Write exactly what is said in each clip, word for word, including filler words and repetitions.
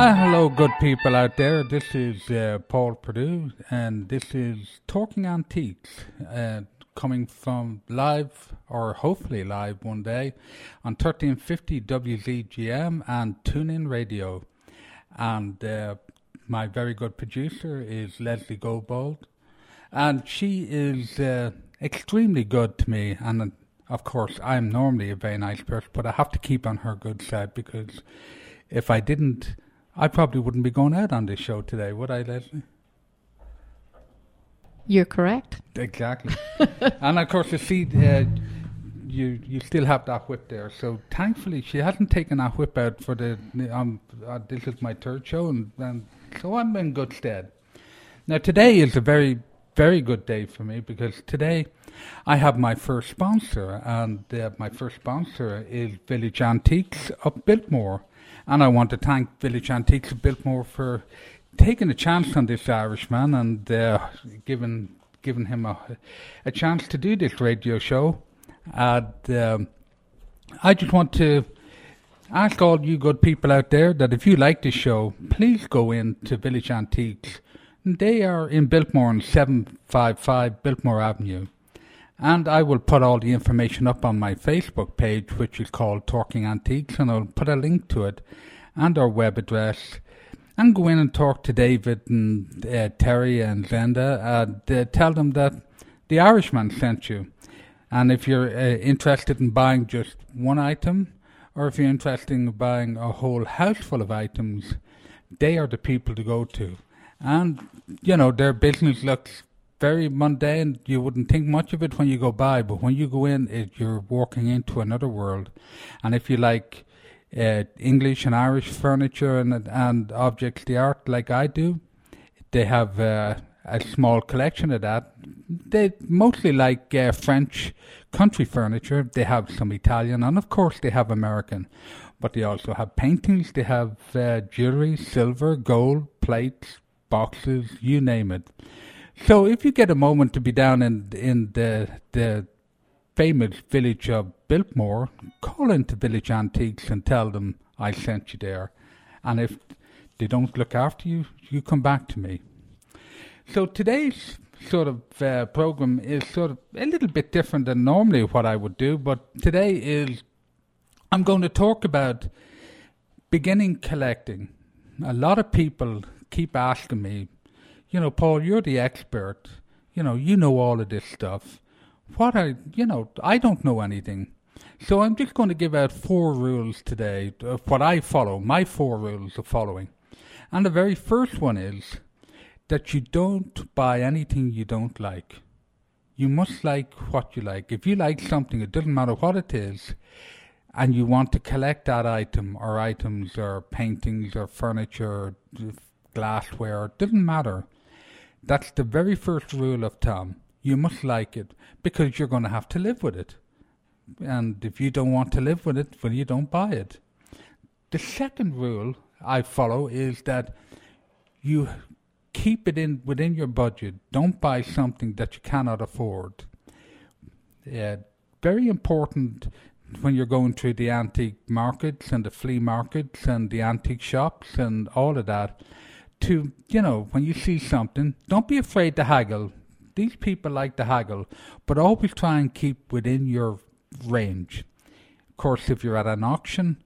Ah, hello, good people out there. This is uh, Paul Perdue, and this is Talking Antiques, uh, coming from live, or hopefully live one day, on thirteen fifty W Z G M and TuneIn Radio. And uh, my very good producer is Leslie Goldbold, and she is uh, extremely good to me. And uh, of course, I'm normally a very nice person, but I have to keep on her good side, because if I didn't, I probably wouldn't be going out on this show today, would I, Leslie? You're correct. Exactly. And of course, you see, uh, you you still have that whip there. So thankfully, she hasn't taken that whip out for the. Um, uh, this is my third show, and, and so I'm in good stead. Now, today is a very, very good day for me, because today I have my first sponsor, and uh, my first sponsor is Village Antiques of Biltmore. And I want to thank Village Antiques of Biltmore for taking a chance on this Irishman and uh, giving giving him a, a chance to do this radio show. And um, I just want to ask all you good people out there that if you like this show, please go in to Village Antiques. They are in Biltmore on seven fifty-five Biltmore Avenue. And I will put all the information up on my Facebook page, which is called Talking Antiques, and I'll put a link to it and our web address. And go in and talk to David and uh, Terry and Zenda, and uh, tell them that the Irishman sent you. And if you're uh, interested in buying just one item, or if you're interested in buying a whole house full of items, they are the people to go to. And, you know, their business looks very mundane. You wouldn't think much of it when you go by, but when you go in, it, you're walking into another world. And if you like uh, English and Irish furniture and and objects the art like I do, they have uh, a small collection of that. They mostly like uh, French country furniture. They have some Italian, and of course they have American. But they also have paintings. They have uh, jewelry, silver, gold, plates, boxes, you name it. So if you get a moment to be down in in the the famous village of Biltmore, call into Village Antiques and tell them I sent you there. And if they don't look after you, you come back to me. So today's sort of uh, program is sort of a little bit different than normally what I would do. But today is, I'm going to talk about beginning collecting. A lot of people keep asking me, you know, Paul, you're the expert. You know, you know all of this stuff. What are, you know, I don't know anything. So I'm just going to give out four rules today of what I follow, my four rules of following. And the very first one is that you don't buy anything you don't like. You must like what you like. If you like something, it doesn't matter what it is, and you want to collect that item or items or paintings or furniture, glassware, it doesn't matter. That's the very first rule of Tom. You must like it, because you're going to have to live with it. And if you don't want to live with it, well, you don't buy it. The second rule I follow is that you keep it in within your budget. Don't buy something that you cannot afford. Uh, very important when you're going through the antique markets and the flea markets and the antique shops and all of that. To, you know, when you see something, don't be afraid to haggle. These people like to haggle, but always try and keep within your range. Of course, if you're at an auction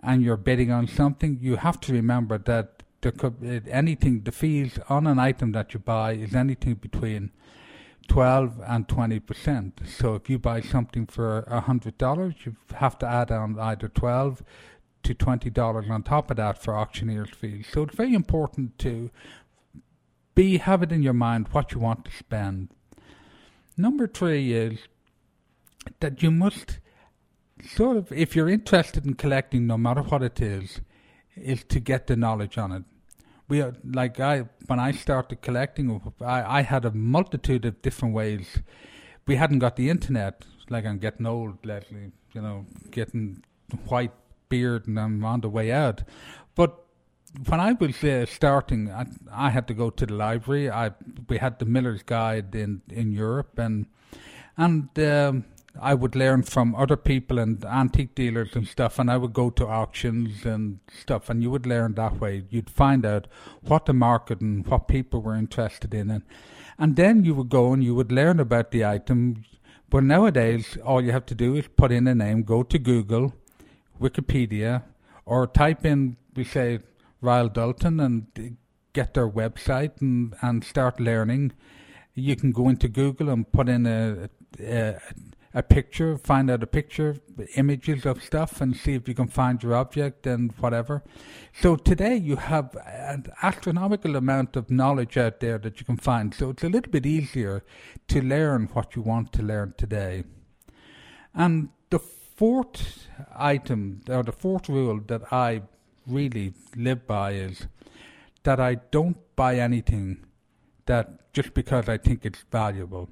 and you're bidding on something, you have to remember that there could, anything, the fees on an item that you buy is anything between twelve and twenty percent. So if you buy something for one hundred dollars, you have to add on either twelve to twenty dollars on top of that for auctioneer's fees. So it's very important to be have it in your mind what you want to spend. Number three is that you must sort of, if you're interested in collecting, no matter what it is, is to get the knowledge on it. We are, like I when I started collecting, I, I had a multitude of different ways. We hadn't got the internet. Like, I'm getting old, Leslie, you know, getting white beard, and I'm on the way out. But when I was uh, starting, I, I had to go to the library. I we had the Miller's Guide in, in Europe, and and um, I would learn from other people and antique dealers and stuff, and I would go to auctions and stuff, and you would learn that way. You'd find out what the market and what people were interested in, and, and then you would go and you would learn about the item. But nowadays, all you have to do is put in a name, go to Google, Wikipedia, or type in, we say, Royal Doulton, and get their website and, and start learning. You can go into Google and put in a, a a picture, find out a picture, images of stuff, and see if you can find your object and whatever. So today you have an astronomical amount of knowledge out there that you can find. So it's a little bit easier to learn what you want to learn today. And the fourth item, or the fourth rule that I really live by is that I don't buy anything that just because I think it's valuable.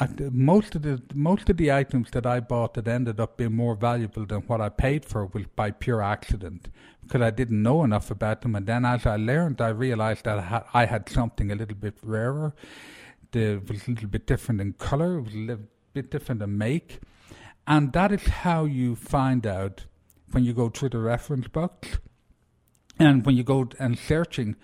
I, most of the most of the items that I bought that ended up being more valuable than what I paid for was by pure accident, because I didn't know enough about them. And then as I learned, I realized that I had, I had something a little bit rarer. The, it was a little bit different in color. It was a little bit different in make. And that is how you find out when you go through the reference books and when you go and searching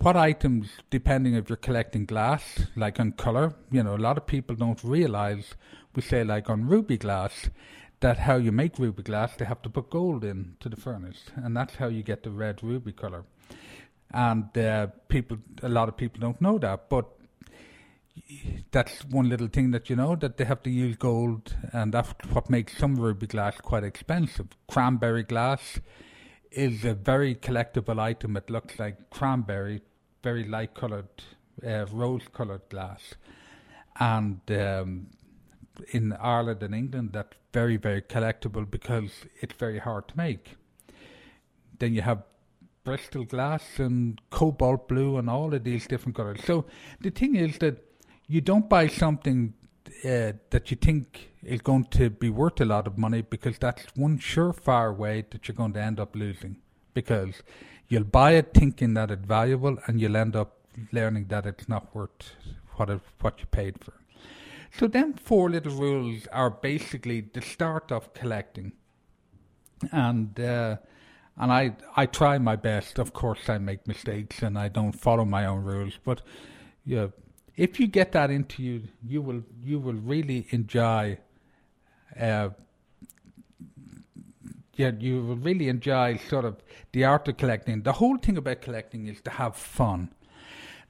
what items, depending if you're collecting glass, like on colour. You know, a lot of people don't realise, we say like on ruby glass, that how you make ruby glass, they have to put gold into the furnace, and that's how you get the red ruby colour. And uh, people, a lot of people don't know that, but that's one little thing that you know, that they have to use gold, and that's what makes some ruby glass quite expensive. Cranberry glass is a very collectible item. It looks like cranberry, very light coloured, uh, rose coloured glass. And um, in Ireland and England, that's very, very collectible because it's very hard to make. Then you have Bristol glass and cobalt blue and all of these different colours. So the thing is that you don't buy something Uh, that you think is going to be worth a lot of money, because that's one surefire way that you're going to end up losing, because you'll buy it thinking that it's valuable and you'll end up learning that it's not worth what it, what you paid for. So then four little rules are basically the start of collecting, and uh, and I, I try my best. Of course I make mistakes and I don't follow my own rules, but yeah. If you get that into you, you will you will really enjoy. Uh, yeah, you will really enjoy sort of the art of collecting. The whole thing about collecting is to have fun.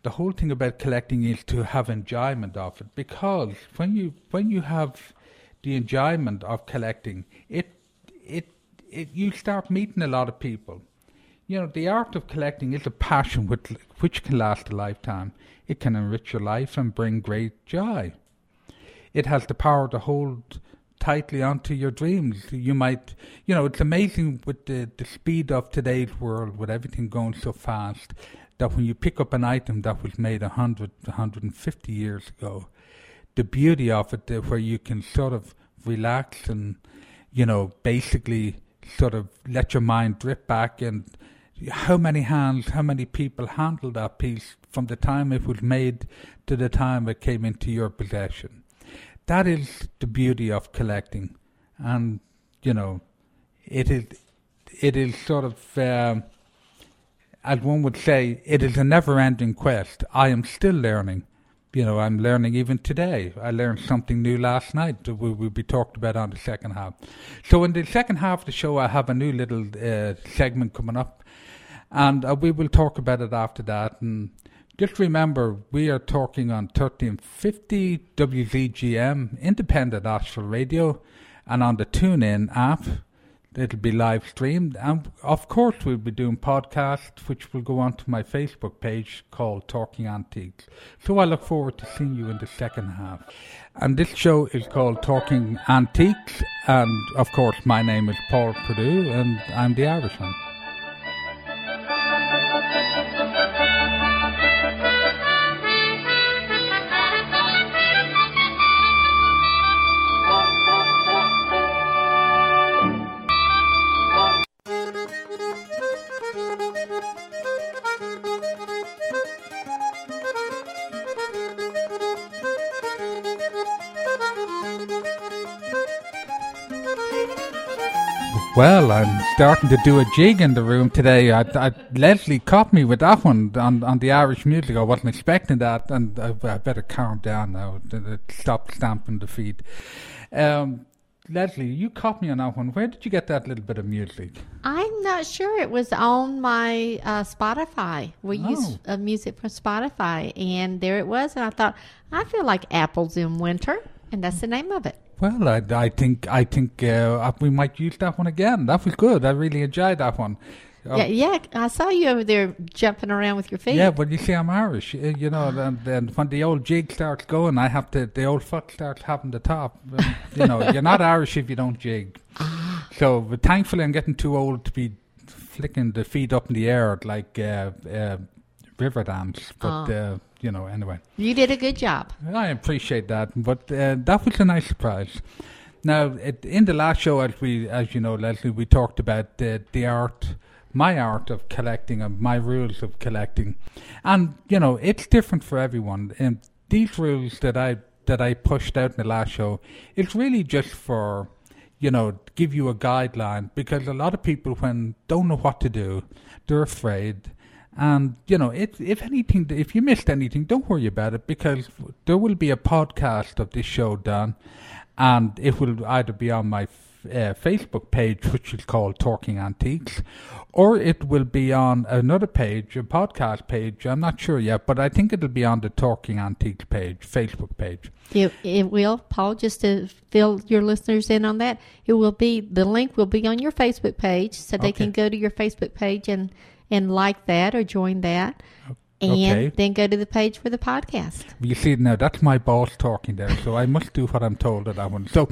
The whole thing about collecting is to have enjoyment of it, because when you when you have the enjoyment of collecting, it it it you start meeting a lot of people. You know, the art of collecting is a passion which, which can last a lifetime. It can enrich your life and bring great joy. It has the power to hold tightly onto your dreams. You might, you know, it's amazing with the, the speed of today's world, with everything going so fast, that when you pick up an item that was made one hundred, one hundred fifty years ago, the beauty of it, uh, where you can sort of relax and, you know, basically sort of let your mind drift back, and how many hands, how many people handled that piece from the time it was made to the time it came into your possession. That is the beauty of collecting. And, you know, it is it is sort of, uh, as one would say, it is a never-ending quest. I am still learning. You know, I'm learning even today. I learned something new last night that we will be talked about on the second half. So in the second half of the show, I have a new little uh, segment coming up, and uh, we will talk about it after that. And just remember, we are talking on thirteen fifty W Z G M, Independent Asheville Radio, and on the TuneIn app. It'll be live streamed, and of course we'll be doing podcasts which will go onto my Facebook page called Talking Antiques. So I look forward to seeing you in the second half. And this show is called Talking Antiques, and of course my name is Paul Perdue, and I'm the Irishman. Thank you. Well, I'm starting to do a jig in the room today. I, I, Leslie caught me with that one on, on the Irish music. I wasn't expecting that, and I, I better calm down now. Stop stamping the feet. Um, Leslie, you caught me on that one. Where did you get that little bit of music? I'm not sure. It was on my uh, Spotify. We oh. use uh, music from Spotify, and there it was. And I thought, I feel like Apples in Winter, and that's the name of it. Well, I, I think I think uh, we might use that one again. That was good. I really enjoyed that one. Uh, yeah, yeah, I saw you over there jumping around with your feet. Yeah, but you see, I'm Irish, you know, and, and when the old jig starts going, I have to, the old fuck starts having the top. And, you know, you're not Irish if you don't jig. So, but thankfully, I'm getting too old to be flicking the feet up in the air like uh, uh, Riverdance, but... Oh. Uh, You know, anyway. You did a good job. I appreciate that, but uh, that was a nice surprise. Now, it, in the last show, as we, as you know, Leslie, we talked about uh, the art, my art of collecting, and my rules of collecting, and you know, it's different for everyone. And these rules that I that I pushed out in the last show, it's really just for, you know, give you a guideline, because a lot of people, when don't know what to do, they're afraid. And, you know, it, if anything, if you missed anything, don't worry about it, because there will be a podcast of this show done, and it will either be on my f- uh, Facebook page, which is called Talking Antiques, or it will be on another page, a podcast page. I'm not sure yet, but I think it'll be on the Talking Antiques page, Facebook page. It, it will, Paul, just to fill your listeners in on that, it will be, the link will be on your Facebook page, so they okay. can go to your Facebook page and... and like that or join that, and okay. then go to the page for the podcast. You see, now that's my boss talking there, so I must do what I'm told at that one. So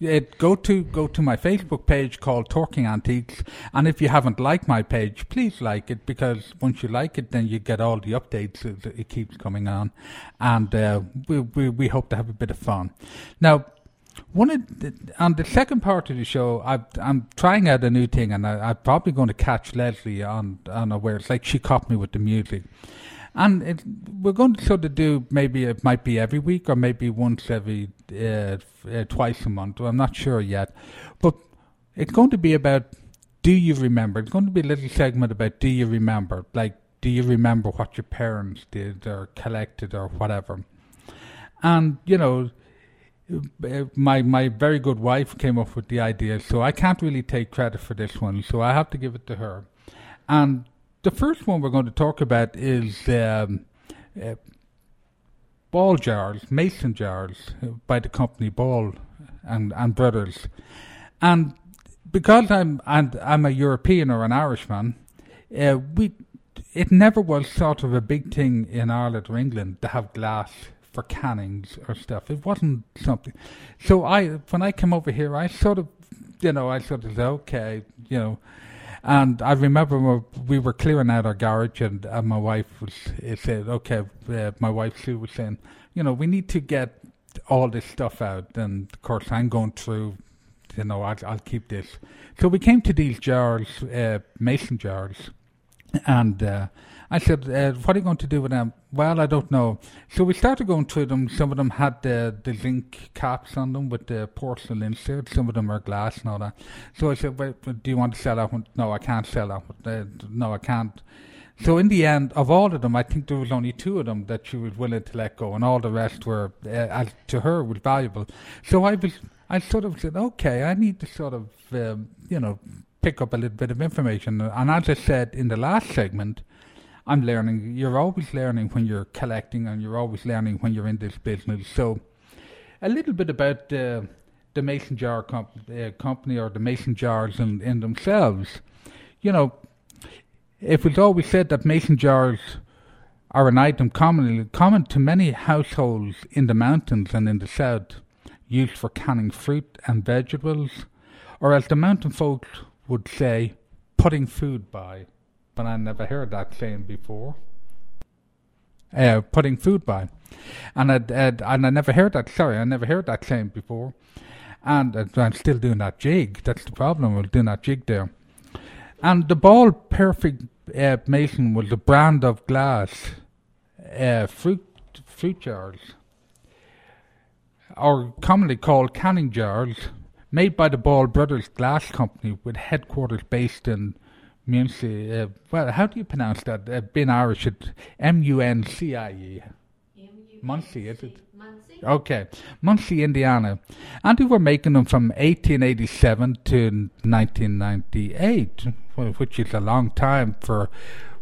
it, go to go to my Facebook page called Talking Antiques, and if you haven't liked my page, please like it, because once you like it, then you get all the updates. It, it keeps coming on, and uh, we, we we hope to have a bit of fun. Now, One of the, on the second part of the show, I've, I'm trying out a new thing, and I, I'm probably going to catch Leslie on unaware. It's like she caught me with the music. And it, we're going to sort of do, maybe it might be every week or maybe once every, uh, uh, twice a month. I'm not sure yet. But it's going to be about, do you remember? It's going to be a little segment about, do you remember? Like, do you remember what your parents did or collected or whatever? And, you know... My my very good wife came up with the idea, so I can't really take credit for this one, so I have to give it to her. And the first one we're going to talk about is um, uh, Ball Jars, Mason Jars, uh, by the company Ball and, and Brothers. And because I'm and I'm a European or an Irishman, uh, we it never was sort of a big thing in Ireland or England to have glass for cannings or stuff. It wasn't something. So I, when I came over here, I sort of, you know, I sort of said, okay, you know. And I remember we were clearing out our garage, and, and my wife was it said, okay, uh, my wife Sue was saying, you know, we need to get all this stuff out. And of course, I'm going through, you know, I'll, I'll keep this. So we came to these jars, uh, Mason jars, and uh, I said, uh, what are you going to do with them? Well, I don't know. So we started going through them. Some of them had the, the zinc caps on them with the porcelain insert. Some of them are glass and all that. So I said, wait, do you want to sell that one? No, I can't sell that one. Uh, no, I can't. So in the end, of all of them, I think there was only two of them that she was willing to let go, and all the rest were, uh, as to her, was valuable. So I was, I sort of said, okay, I need to sort of, um, you know, pick up a little bit of information. And as I said in the last segment, I'm learning. You're always learning when you're collecting, and you're always learning when you're in this business. So a little bit about uh, the Mason Jar comp- uh, company or the Mason Jars in, in themselves. You know, it was always said that Mason Jars are an item commonly common to many households in the mountains and in the south, used for canning fruit and vegetables, or as the mountain folk would say, putting food by. But I never heard that saying before. Uh, putting food by, and I and I never heard that. Sorry, I never heard that saying before, and uh, I'm still doing that jig. That's the problem. I'm doing that jig there. And the Ball Perfect uh, Mason was a brand of glass uh, fruit fruit jars, or commonly called canning jars, made by the Ball Brothers Glass Company, with headquarters based in Muncie. Uh, well, how do you pronounce that? Uh, being Irish, it's M U N C I E. Muncie, is it? Muncie. Okay. Muncie, Indiana. And they were making them from eighteen eighty-seven to nineteen ninety-eight, which is a long time for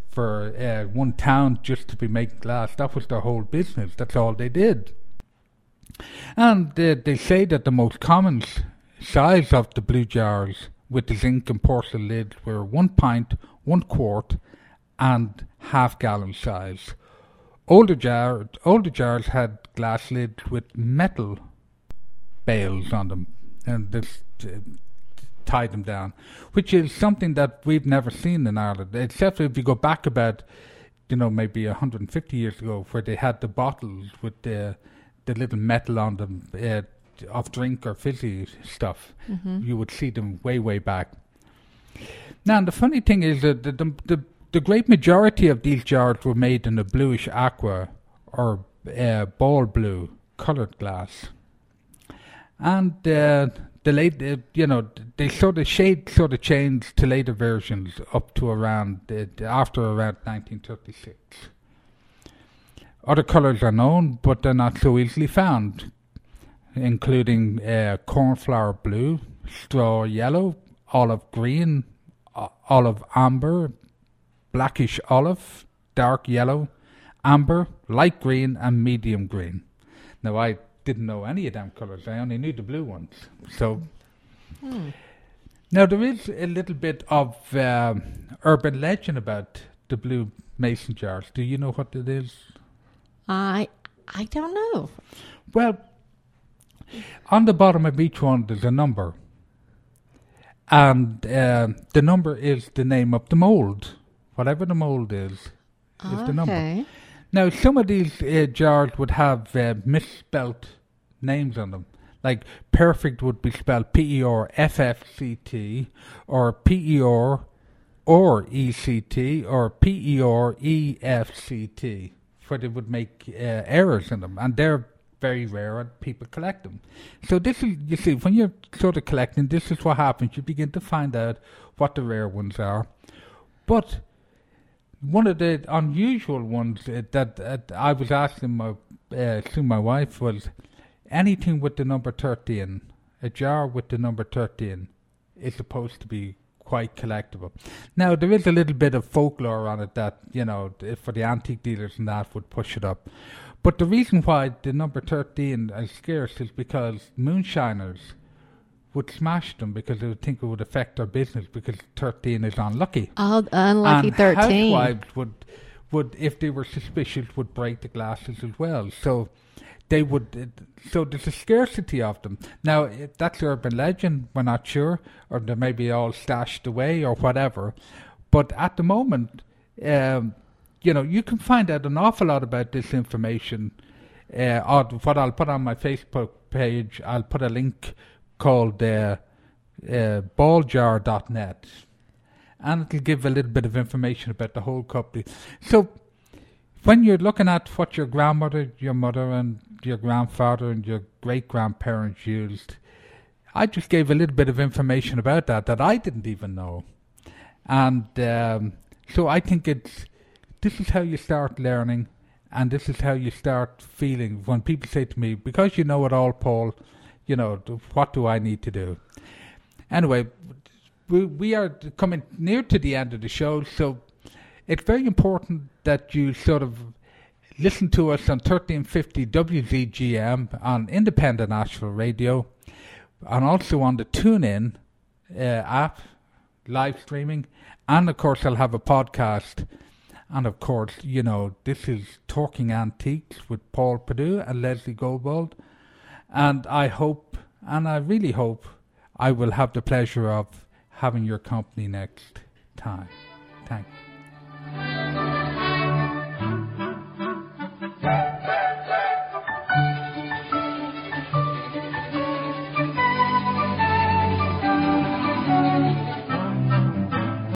for uh, one town just to be making glass. That was their whole business. That's all they did. And uh, they say that the most common size of the blue jars with the zinc and porcelain lids were one pint, one quart, and half gallon size. Older jars, older jars had glass lids with metal bales on them, and this uh, tied them down, which is something that we've never seen in Ireland, except if you go back about, you know, maybe one hundred fifty years ago, where they had the bottles with the the little metal on them uh, of drink or fizzy stuff. Mm-hmm. You would see them way, way back. Now, and the funny thing is that the the, the The great majority of these jars were made in a bluish aqua or uh, ball blue coloured glass, and uh, the late, uh, you know, they sort of shade sort of changed to later versions up to around uh, after around nineteen thirty-six. Other colours are known, but they're not so easily found, including uh, cornflower blue, straw yellow, olive green, uh, olive amber, blackish olive, dark yellow, amber, light green, and medium green. Now, I didn't know any of them colours. I only knew the blue ones. So, hmm. Now, there is a little bit of uh, urban legend about the blue mason jars. Do you know what it is? I I don't know. Well, on the bottom of each one, there's a number. And uh, the number is the name of the mould. Whatever the mould is, is okay. the number. Now, some of these uh, jars would have uh, misspelt names on them. Like, perfect would be spelled P E R F F C T, or P E R or E C T, or P E R E F C T, where they would make uh, errors in them. And they're very rare, and people collect them. So this is, you see, when you're sort of collecting, this is what happens. You begin to find out what the rare ones are. But one of the unusual ones uh, that uh, I was asking my uh, to my wife was anything with the number thirteen. A jar with the number thirteen is supposed to be quite collectible. Now, there is a little bit of folklore on it that, you know, th- for the antique dealers and that would push it up. But the reason why the number thirteen is scarce is because moonshiners would smash them because they would think it would affect their business because thirteen is unlucky. Oh, unlucky and thirteen. And housewives would, would, if they were suspicious, would break the glasses as well. So they would. Uh, so there's a scarcity of them. Now, it, that's urban legend. We're not sure, or they may be all stashed away or whatever. But at the moment, um, you know, you can find out an awful lot about this information. Uh, on what I'll put on my Facebook page, I'll put a link called uh, uh, ball jar dot net, and it'll give a little bit of information about the whole company. So when you're looking at what your grandmother, your mother, and your grandfather and your great-grandparents used, I just gave a little bit of information about that that I didn't even know. And um, so I think it's this is how you start learning, and this is how you start feeling. When people say to me, because you know it all, Paul, you know, what do I need to do? Anyway, we, we are coming near to the end of the show, so it's very important that you sort of listen to us on thirteen fifty W Z G M on Independent Asheville Radio, and also on the TuneIn uh, app, live streaming, and of course I'll have a podcast. And of course, you know, this is Talking Antiques with Paul Perdue and Leslie Goldbold. And I hope, and I really hope, I will have the pleasure of having your company next time. Thank you.